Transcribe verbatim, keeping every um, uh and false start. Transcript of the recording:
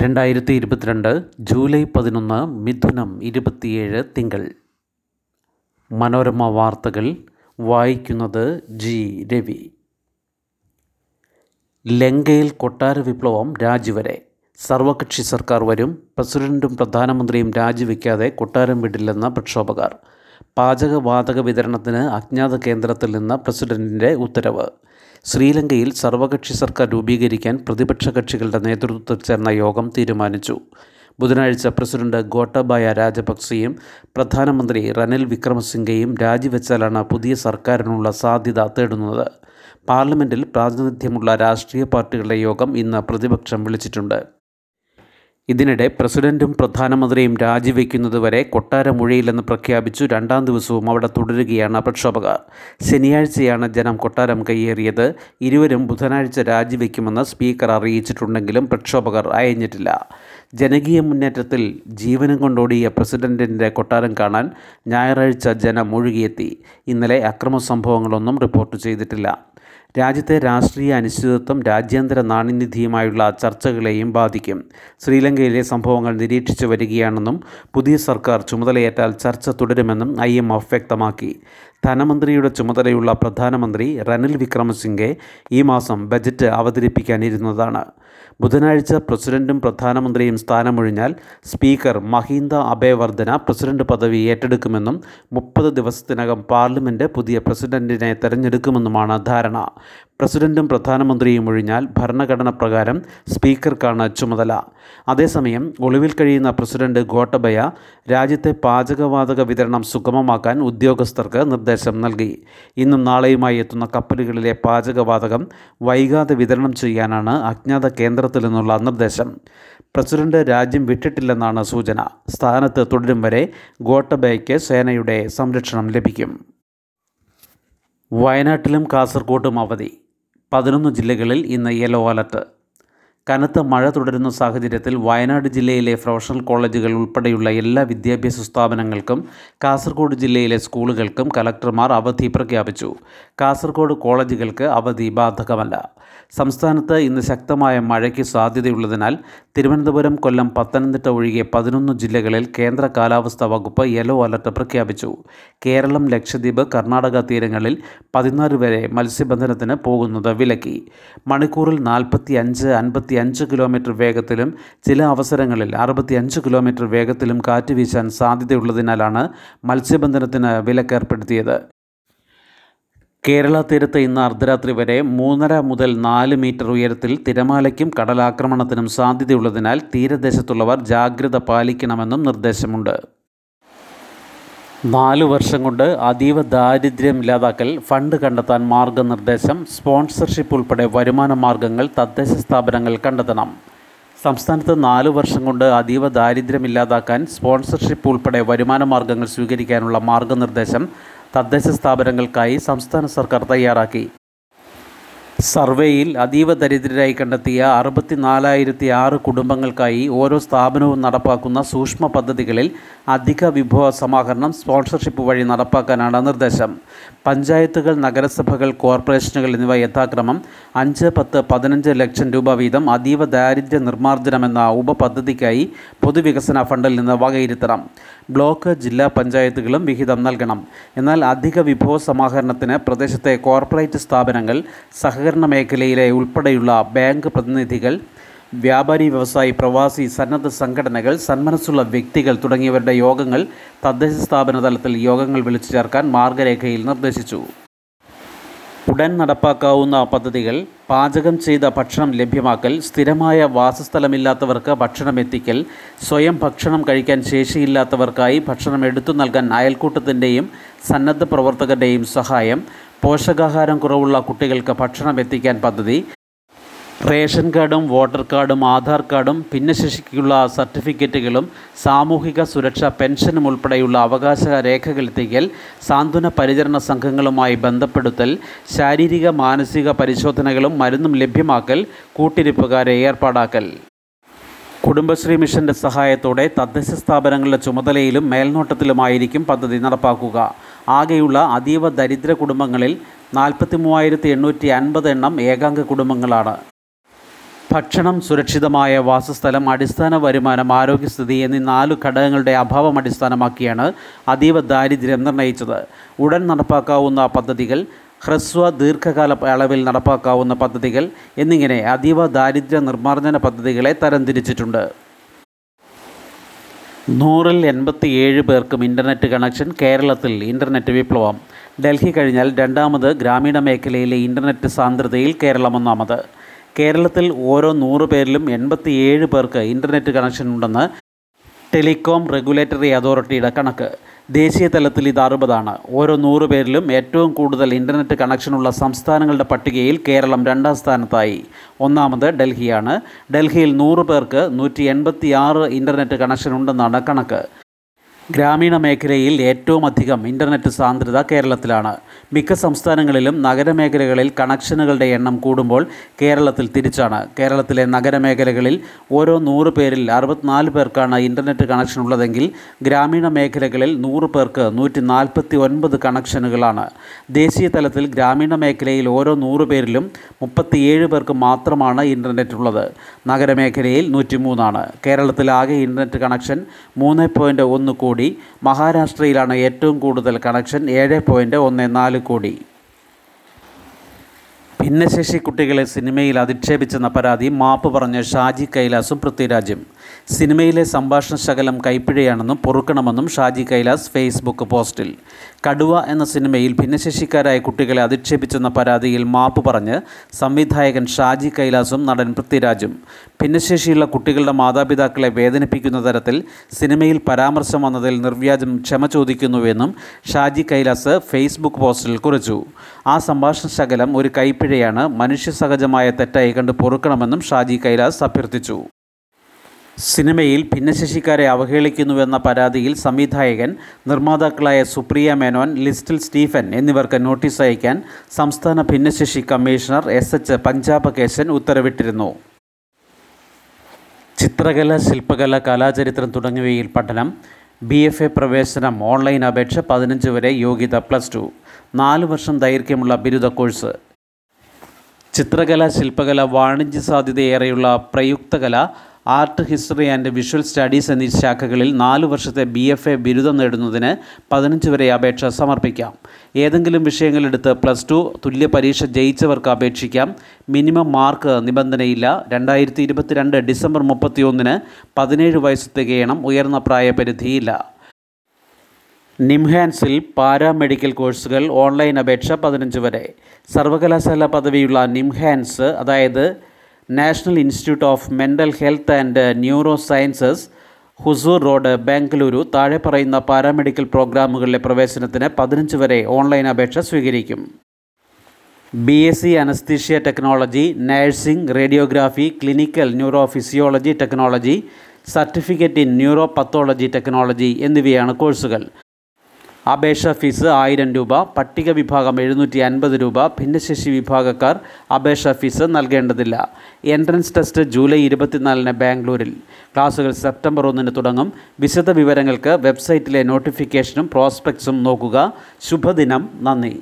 രണ്ടായിരത്തി ഇരുപത്തിരണ്ട് ജൂലൈ പതിനൊന്ന് മിഥുനം ഇരുപത്തിയേഴ് തിങ്കൾ. മനോരമ വാർത്തകൾ വായിക്കുന്നത് ജി രവി. ലങ്കയിൽ കൊട്ടാര വിപ്ലവം രാജിവരെ. സർവകക്ഷി സർക്കാർ വരും. പ്രസിഡന്റും പ്രധാനമന്ത്രിയും രാജിവെക്കാതെ കൊട്ടാരം വിടില്ലെന്ന പ്രക്ഷോഭകർ. പാചകവാതക വിതരണത്തിന് അജ്ഞാത കേന്ദ്രത്തിൽ നിന്ന് പ്രസിഡന്റിൻ്റെ ഉത്തരവ്. ശ്രീലങ്കയിൽ സർവകക്ഷി സർക്കാർ രൂപീകരിക്കാൻ പ്രതിപക്ഷ കക്ഷികളുടെ നേതൃത്വത്തിൽ ചേർന്ന യോഗം തീരുമാനിച്ചു. ബുധനാഴ്ച പ്രസിഡന്റ് ഗോട്ടബായ രാജപക്സെയും പ്രധാനമന്ത്രി റനിൽ വിക്രമസിംഗെയും രാജിവെച്ചാലാണ് പുതിയ സർക്കാരിനുള്ള സാധ്യത തേടുന്നത്. പാർലമെൻറ്റിൽ പ്രാതിനിധ്യമുള്ള രാഷ്ട്രീയ പാർട്ടികളുടെ യോഗം ഇന്ന് പ്രതിപക്ഷം വിളിച്ചിട്ടുണ്ട്. ഇതിനിടെ പ്രസിഡന്റും പ്രധാനമന്ത്രിയും രാജിവെക്കുന്നതുവരെ കൊട്ടാരമൊഴിയില്ലെന്ന് പ്രഖ്യാപിച്ചു. രണ്ടാം ദിവസവും അവിടെ തുടരുകയാണ് പ്രക്ഷോഭകർ. ശനിയാഴ്ചയാണ് ജനം കൊട്ടാരം കയ്യേറിയത്. ഇരുവരും ബുധനാഴ്ച രാജിവെക്കുമെന്ന് സ്പീക്കർ അറിയിച്ചിട്ടുണ്ടെങ്കിലും പ്രക്ഷോഭകർ അയഞ്ഞിട്ടില്ല. ജനകീയ മുന്നേറ്റത്തിൽ ജീവനം കൊണ്ടോടിയ പ്രസിഡന്റിൻ്റെ കൊട്ടാരം കാണാൻ ഞായറാഴ്ച ജനം ഒഴുകിയെത്തി. ഇന്നലെ അക്രമ സംഭവങ്ങളൊന്നും റിപ്പോർട്ട് ചെയ്തിട്ടില്ല. രാജ്യത്തെ രാഷ്ട്രീയ അനിശ്ചിതത്വം രാജ്യാന്തര നാണ്യനിധിയുമായുള്ള ചർച്ചകളെയും ബാധിക്കും. ശ്രീലങ്കയിലെ സംഭവങ്ങൾ നിരീക്ഷിച്ചു വരികയാണെന്നും പുതിയ സർക്കാർ ചുമതലയേറ്റാൽ ചർച്ച തുടരുമെന്നും ഐ എം എഫ് വ്യക്തമാക്കി. ധനമന്ത്രിയുടെ ചുമതലയുള്ള പ്രധാനമന്ത്രി റനിൽ വിക്രമസിംഗെ ഈ മാസം ബജറ്റ് അവതരിപ്പിക്കാനിരുന്നതാണ്. ബുധനാഴ്ച പ്രസിഡന്റും പ്രധാനമന്ത്രിയും സ്ഥാനമൊഴിഞ്ഞാൽ സ്പീക്കർ മഹീന്ദ അബേവർദ്ധന പ്രസിഡന്റ് പദവി ഏറ്റെടുക്കുമെന്നും മുപ്പത് ദിവസത്തിനകം പാർലമെൻറ്റ് പുതിയ പ്രസിഡന്റിനെ തെരഞ്ഞെടുക്കുമെന്നുമാണ് ധാരണ. പ്രസിഡന്റും പ്രധാനമന്ത്രിയും ഒഴിഞ്ഞാൽ ഭരണഘടന പ്രകാരം സ്പീക്കർക്കാണ് ചുമതല. അതേസമയം ഒളിവിൽ കഴിയുന്ന പ്രസിഡന്റ് ഗോട്ടബയ രാജ്യത്തെ പാചകവാതക വിതരണം സുഗമമാക്കാൻ ഉദ്യോഗസ്ഥർക്ക് നിർദ്ദേശം നൽകി. ഇന്നും നാളെയുമായി എത്തുന്ന കപ്പലുകളിലെ പാചകവാതകം വൈകാതെ വിതരണം ചെയ്യാനാണ് അജ്ഞാത കേന്ദ്രത്തിൽ നിന്നുള്ള നിർദ്ദേശം. പ്രസിഡന്റ് രാജ്യം വിട്ടിട്ടില്ലെന്നാണ് സൂചന. സ്ഥാനത്ത് തുടരും വരെ ഗോട്ടബയയ്ക്ക് സേനയുടെ സംരക്ഷണം ലഭിക്കും. വയനാട്ടിലും കാസർകോട്ടും അവധി. പതിനൊന്ന് ജില്ലകളിൽ ഇന്ന് യെല്ലോ അലർട്ട്. കനത്ത മഴ തുടരുന്ന സാഹചര്യത്തിൽ വയനാട് ജില്ലയിലെ പ്രൊഫഷണൽ കോളേജുകൾ ഉൾപ്പെടെയുള്ള എല്ലാ വിദ്യാഭ്യാസ സ്ഥാപനങ്ങൾക്കും കാസർഗോഡ് ജില്ലയിലെ സ്കൂളുകൾക്കും കലക്ടർമാർ അവധി പ്രഖ്യാപിച്ചു. കാസർഗോഡ് കോളേജുകൾക്ക് അവധി ബാധകമല്ല. സംസ്ഥാനത്ത് ഇന്ന് ശക്തമായ മഴയ്ക്ക് സാധ്യതയുള്ളതിനാൽ തിരുവനന്തപുരം, കൊല്ലം, പത്തനംതിട്ട ഒഴികെ പതിനൊന്ന് ജില്ലകളിൽ കേന്ദ്ര കാലാവസ്ഥാ വകുപ്പ് യെല്ലോ അലർട്ട് പ്രഖ്യാപിച്ചു. കേരളം, ലക്ഷദ്വീപ്, കർണാടക തീരങ്ങളിൽ പതിനാല് വരെ മത്സ്യബന്ധനത്തിന് പോകുന്നത് വിലക്കി. മണിക്കൂറിൽ നാൽപ്പത്തി അഞ്ച് അൻപത്തി അഞ്ച് കിലോമീറ്റർ വേഗത്തിലും ചില അവസരങ്ങളിൽ അറുപത്തി അഞ്ച് കിലോമീറ്റർ വേഗത്തിലും കാറ്റ് വീശാൻ സാധ്യതയുള്ളതിനാലാണ് മത്സ്യബന്ധനത്തിന് വിലക്കേർപ്പെടുത്തിയത്. കേരള തീരത്ത് ഇന്ന് അർദ്ധരാത്രി വരെ മൂന്നര മുതൽ നാല് മീറ്റർ ഉയരത്തിൽ തിരമാലയ്ക്കും കടലാക്രമണത്തിനും സാധ്യതയുള്ളതിനാൽ തീരദേശത്തുള്ളവർ ജാഗ്രത പാലിക്കണമെന്നും നിർദ്ദേശമുണ്ട്. നാലു വർഷം കൊണ്ട് അതീവ ദാരിദ്ര്യം ഇല്ലാതാക്കൽ ഫണ്ട് കണ്ടെത്താൻ മാർഗനിർദ്ദേശം. സ്പോൺസർഷിപ്പ് ഉൾപ്പെടെ വരുമാന മാർഗങ്ങൾ തദ്ദേശ സ്ഥാപനങ്ങൾ കണ്ടെത്തണം. സംസ്ഥാനത്ത് നാലു വർഷം കൊണ്ട് അതീവ ദാരിദ്ര്യം ഇല്ലാതാക്കാൻ സ്പോൺസർഷിപ്പ് ഉൾപ്പെടെ വരുമാന മാർഗങ്ങൾ സ്വീകരിക്കാനുള്ള മാർഗനിർദ്ദേശം തദ്ദേശ സ്ഥാപനങ്ങൾക്കായി സംസ്ഥാന സർക്കാർ തയ്യാറാക്കി. സർവേയിൽ അതീവ ദരിദ്രരായി കണ്ടെത്തിയ അറുപത്തി നാലായിരത്തി ആറ് കുടുംബങ്ങൾക്കായി ഓരോ സ്ഥാപനവും നടപ്പാക്കുന്ന സൂക്ഷ്മ പദ്ധതികളിൽ അധിക വിഭവ സമാഹരണം സ്പോൺസർഷിപ്പ് വഴി നടപ്പാക്കാനാണ് നിർദ്ദേശം. പഞ്ചായത്തുകൾ, നഗരസഭകൾ, കോർപ്പറേഷനുകൾ എന്നിവ യഥാക്രമം അഞ്ച്, പത്ത്, പതിനഞ്ച് ലക്ഷം രൂപ വീതം അതീവ ദാരിദ്ര്യ നിർമ്മാർജ്ജനമെന്ന ഉപപദ്ധതിക്കായി പൊതുവികസന ഫണ്ടിൽ നിന്ന് വകയിരുത്തണം. ബ്ലോക്ക്, ജില്ലാ പഞ്ചായത്തുകളും വിഹിതം നൽകണം. എന്നാൽ അധിക വിഭവ സമാഹരണത്തിന് പ്രദേശത്തെ കോർപ്പറേറ്റ് സ്ഥാപനങ്ങൾ, സഹകരണ മേഖലയിലെ ഉൾപ്പെടെയുള്ള ബാങ്ക് പ്രതിനിധികൾ, വ്യാപാരി, വ്യവസായി, പ്രവാസി, സന്നദ്ധ സംഘടനകൾ, സന്മനസ്സുള്ള വ്യക്തികൾ തുടങ്ങിയവരുടെ യോഗങ്ങൾ തദ്ദേശ സ്ഥാപന തലത്തിൽ യോഗങ്ങൾ വിളിച്ചു ചേർക്കാൻ മാർഗരേഖയിൽ നിർദ്ദേശിച്ചു. ഉടൻ നടപ്പാക്കാവുന്ന പദ്ധതികൾ: പാചകം ചെയ്ത ഭക്ഷണം ലഭ്യമാക്കൽ, സ്ഥിരമായ വാസസ്ഥലമില്ലാത്തവർക്ക് ഭക്ഷണം എത്തിക്കൽ, സ്വയം ഭക്ഷണം കഴിക്കാൻ ശേഷിയില്ലാത്തവർക്കായി ഭക്ഷണം എടുത്തു നൽകാൻ അയൽക്കൂട്ടത്തിൻ്റെയും സന്നദ്ധ പ്രവർത്തകരുടെയും സഹായം, പോഷകാഹാരം കുറവുള്ള കുട്ടികൾക്ക് ഭക്ഷണം എത്തിക്കാൻ പദ്ധതി, റേഷൻ കാർഡും വോട്ടർ കാർഡും ആധാർ കാർഡും ഭിന്നശേഷിക്കുള്ള സർട്ടിഫിക്കറ്റുകളും സാമൂഹിക സുരക്ഷാ പെൻഷനും ഉൾപ്പെടെയുള്ള അവകാശ രേഖകളെത്തിക്കൽ, സാന്ത്വന പരിചരണ സംഘങ്ങളുമായി ബന്ധപ്പെടുത്തൽ, ശാരീരിക മാനസിക പരിശോധനകളും മരുന്നും ലഭ്യമാക്കൽ, കൂട്ടിരിപ്പുകാരെ ഏർപ്പാടാക്കൽ. കുടുംബശ്രീ മിഷൻ്റെ സഹായത്തോടെ തദ്ദേശ സ്ഥാപനങ്ങളുടെ ചുമതലയിലും മേൽനോട്ടത്തിലുമായിരിക്കും പദ്ധതി നടപ്പാക്കുക. ആകെയുള്ള അതീവ ദരിദ്ര കുടുംബങ്ങളിൽ നാൽപ്പത്തി മൂവായിരത്തി എണ്ണൂറ്റി അൻപത് എണ്ണം ഏകാംഗ കുടുംബങ്ങളാണ്. ഭക്ഷണം, സുരക്ഷിതമായ വാസസ്ഥലം, അടിസ്ഥാന വരുമാനം, ആരോഗ്യസ്ഥിതി എന്നീ നാലു ഘടകങ്ങളുടെ അഭാവം അടിസ്ഥാനമാക്കിയാണ് അതീവ ദാരിദ്ര്യം നിർണ്ണയിച്ചത്. ഉടൻ നടപ്പാക്കാവുന്ന പദ്ധതികൾ, ഹ്രസ്വ ദീർഘകാല അളവിൽ നടപ്പാക്കാവുന്ന പദ്ധതികൾ എന്നിങ്ങനെ അതീവ ദാരിദ്ര്യ നിർമ്മാർജ്ജന പദ്ധതികളെ തരംതിരിച്ചിട്ടുണ്ട്. നൂറിൽ എൺപത്തി ഏഴ് പേർക്കും ഇൻ്റർനെറ്റ് കണക്ഷൻ. കേരളത്തിൽ ഇൻ്റർനെറ്റ് വിപ്ലവം. ഡൽഹി കഴിഞ്ഞാൽ രണ്ടാമത് ഗ്രാമീണ മേഖലയിലെ ഇൻ്റർനെറ്റ് സാന്ദ്രതയിൽ കേരളം ഒന്നാമത്. കേരളത്തിൽ ഓരോ നൂറ് പേരിലും എൺപത്തിയേഴ് പേർക്ക് ഇൻ്റർനെറ്റ് കണക്ഷൻ ഉണ്ടെന്ന് ടെലികോം റെഗുലേറ്ററി അതോറിറ്റിയുടെ കണക്ക്. ദേശീയ തലത്തിൽ ഇത് അറുപതാണ്. ഓരോ നൂറ് പേരിലും ഏറ്റവും കൂടുതൽ ഇൻ്റർനെറ്റ് കണക്ഷനുള്ള സംസ്ഥാനങ്ങളുടെ പട്ടികയിൽ കേരളം രണ്ടാം സ്ഥാനത്തായി. ഒന്നാമത് ഡൽഹിയാണ്. ഡൽഹിയിൽ നൂറ് പേർക്ക് നൂറ്റി എൺപത്തി ആറ് ഇൻ്റർനെറ്റ് കണക്ഷൻ ഉണ്ടെന്നാണ് കണക്ക്. ഗ്രാമീണ മേഖലയിൽ ഏറ്റവും അധികം ഇൻ്റർനെറ്റ് സാന്ദ്രത കേരളത്തിലാണ്. മിക്ക സംസ്ഥാനങ്ങളിലും നഗരമേഖലകളിൽ കണക്ഷനുകളുടെ എണ്ണം കൂടുമ്പോൾ കേരളത്തിൽ തിരിച്ചാണ്. കേരളത്തിലെ നഗരമേഖലകളിൽ ഓരോ നൂറ് പേരിൽ അറുപത്തിനാല് പേർക്കാണ് ഇൻ്റർനെറ്റ് കണക്ഷൻ ഉള്ളതെങ്കിൽ ഗ്രാമീണ മേഖലകളിൽ നൂറ് പേർക്ക് നൂറ്റി നാൽപ്പത്തി ഒൻപത് കണക്ഷനുകളാണ്. ദേശീയ തലത്തിൽ ഗ്രാമീണ മേഖലയിൽ ഓരോ നൂറ് പേരിലും മുപ്പത്തിയേഴ് പേർക്ക് മാത്രമാണ് ഇൻ്റർനെറ്റ് ഉള്ളത്. നഗരമേഖലയിൽ നൂറ്റി മൂന്നാണ്. കേരളത്തിലാകെ ഇൻ്റർനെറ്റ് കണക്ഷൻ മൂന്ന് പോയിൻറ്റ് ഒന്ന് കോടി. മഹാരാഷ്ട്രയിലാണ് ഏറ്റവും കൂടുതൽ കണക്ഷൻ, ഏഴ് പോയിൻറ്റ് ഒന്ന് നാല് കോടി. ഭിന്നശേഷി കുട്ടികളെ സിനിമയിൽ അധിക്ഷേപിച്ചെന്ന പരാതി മാപ്പ് പറഞ്ഞ ഷാജി കൈലാസും പൃഥ്വിരാജും. സിനിമയിലെ സംഭാഷണ ശകലം കൈപ്പിഴയാണെന്നും പൊറുക്കണമെന്നും ഷാജി കൈലാസ് ഫേസ്ബുക്ക് പോസ്റ്റിൽ. കടുവ എന്ന സിനിമയിൽ ഭിന്നശേഷിക്കാരായ കുട്ടികളെ അധിക്ഷേപിച്ചെന്ന പരാതിയിൽ മാപ്പ് പറഞ്ഞ് സംവിധായകൻ ഷാജി കൈലാസും നടൻ പൃഥ്വിരാജും. ഭിന്നശേഷിയുള്ള കുട്ടികളുടെ മാതാപിതാക്കളെ വേദനിപ്പിക്കുന്ന തരത്തിൽ സിനിമയിൽ പരാമർശം വന്നതിൽ നിർവ്യാജം ക്ഷമ ചോദിക്കുന്നുവെന്നും ഷാജി കൈലാസ് ഫേസ്ബുക്ക് പോസ്റ്റിൽ കുറിച്ചു. ആ സംഭാഷണ ശകലം ഒരു കൈപ്പിഴ ാണ് മനുഷ്യസഹജമായ തെറ്റായി കണ്ട് പൊറുക്കണമെന്നും ഷാജി കൈലാസ് അഭ്യർത്ഥിച്ചു. സിനിമയിൽ ഭിന്നശേഷിക്കാരെ അവഹേളിക്കുന്നുവെന്ന പരാതിയിൽ സംവിധായകൻ, നിർമ്മാതാക്കളായ സുപ്രിയ മേനോൻ, ലിസ്റ്റിൽ സ്റ്റീഫൻ എന്നിവർക്ക് നോട്ടീസ് അയക്കാൻ സംസ്ഥാന ഭിന്നശേഷി കമ്മീഷണർ എസ് എച്ച് പഞ്ചാബകേശൻ ഉത്തരവിട്ടിരുന്നു. ചിത്രകല, ശില്പകല, കലാചരിത്രം തുടങ്ങിയവയിൽ പഠനം. ബി എഫ് എ പ്രവേശനം ഓൺലൈൻ അപേക്ഷ. പതിനഞ്ച് വരെ യോഗ്യത പ്ലസ് ടു. നാല് വർഷം ദൈർഘ്യമുള്ള ബിരുദ കോഴ്സ്. ചിത്രകല, ശില്പകല, വാണിജ്യ സാധ്യതയേറെയുള്ള പ്രയുക്തകല, art, history and visual studies എന്നീ ശാഖകളിൽ നാല് വർഷത്തെ ബി എഫ് എ ബിരുദം നേടുന്നതിന് പതിനഞ്ച് വരെ അപേക്ഷ സമർപ്പിക്കാം. ഏതെങ്കിലും വിഷയങ്ങളെടുത്ത് പ്ലസ് ടു തുല്യ പരീക്ഷ ജയിച്ചവർക്ക് അപേക്ഷിക്കാം. മിനിമം മാർക്ക് നിബന്ധനയില്ല. രണ്ടായിരത്തി ഇരുപത്തിരണ്ട് ഡിസംബർ മുപ്പത്തി ഒന്നിന് പതിനേഴ് വയസ്സ് തികയണം. ഉയർന്ന പ്രായപരിധിയില്ല. നിംഹാൻസിൽ പാരാമെഡിക്കൽ കോഴ്സുകൾ ഓൺലൈൻ അപേക്ഷ പതിനഞ്ച് വരെ. സർവകലാശാല പദവിയുള്ള നിംഹാൻസ്, അതായത് national institute of mental health and neuro sciences, Hosur road, Bengaluru താഴെ പറയുന്ന പാരാമെഡിക്കൽ പ്രോഗ്രാമുകളിലെ പ്രവേശനത്തിന് പതിനഞ്ച് വരെ ഓൺലൈൻ അപേക്ഷ സ്വീകരിക്കും. B S C anaesthesia technology, nursing, radiography, clinical neuro physiology technology, certificate in neuro pathology technology എന്നിവയാണ് കോഴ്സുകൾ. അപേക്ഷാ ഫീസ് ആയിരം രൂപ. പട്ടിക വിഭാഗം എഴുന്നൂറ്റി അൻപത് രൂപ. ഭിന്നശേഷി വിഭാഗക്കാർ അപേക്ഷാ ഫീസ് നൽകേണ്ടതില്ല. എൻട്രൻസ് ടെസ്റ്റ് ജൂലൈ ഇരുപത്തിനാലിന് ബാംഗ്ലൂരിൽ. ക്ലാസുകൾ സെപ്റ്റംബർ ഒന്നിന് തുടങ്ങും. വിശദ വിവരങ്ങൾക്ക് വെബ്സൈറ്റിലെ നോട്ടിഫിക്കേഷനും പ്രോസ്പെക്ട്സും നോക്കുക. ശുഭദിനം. നന്ദി.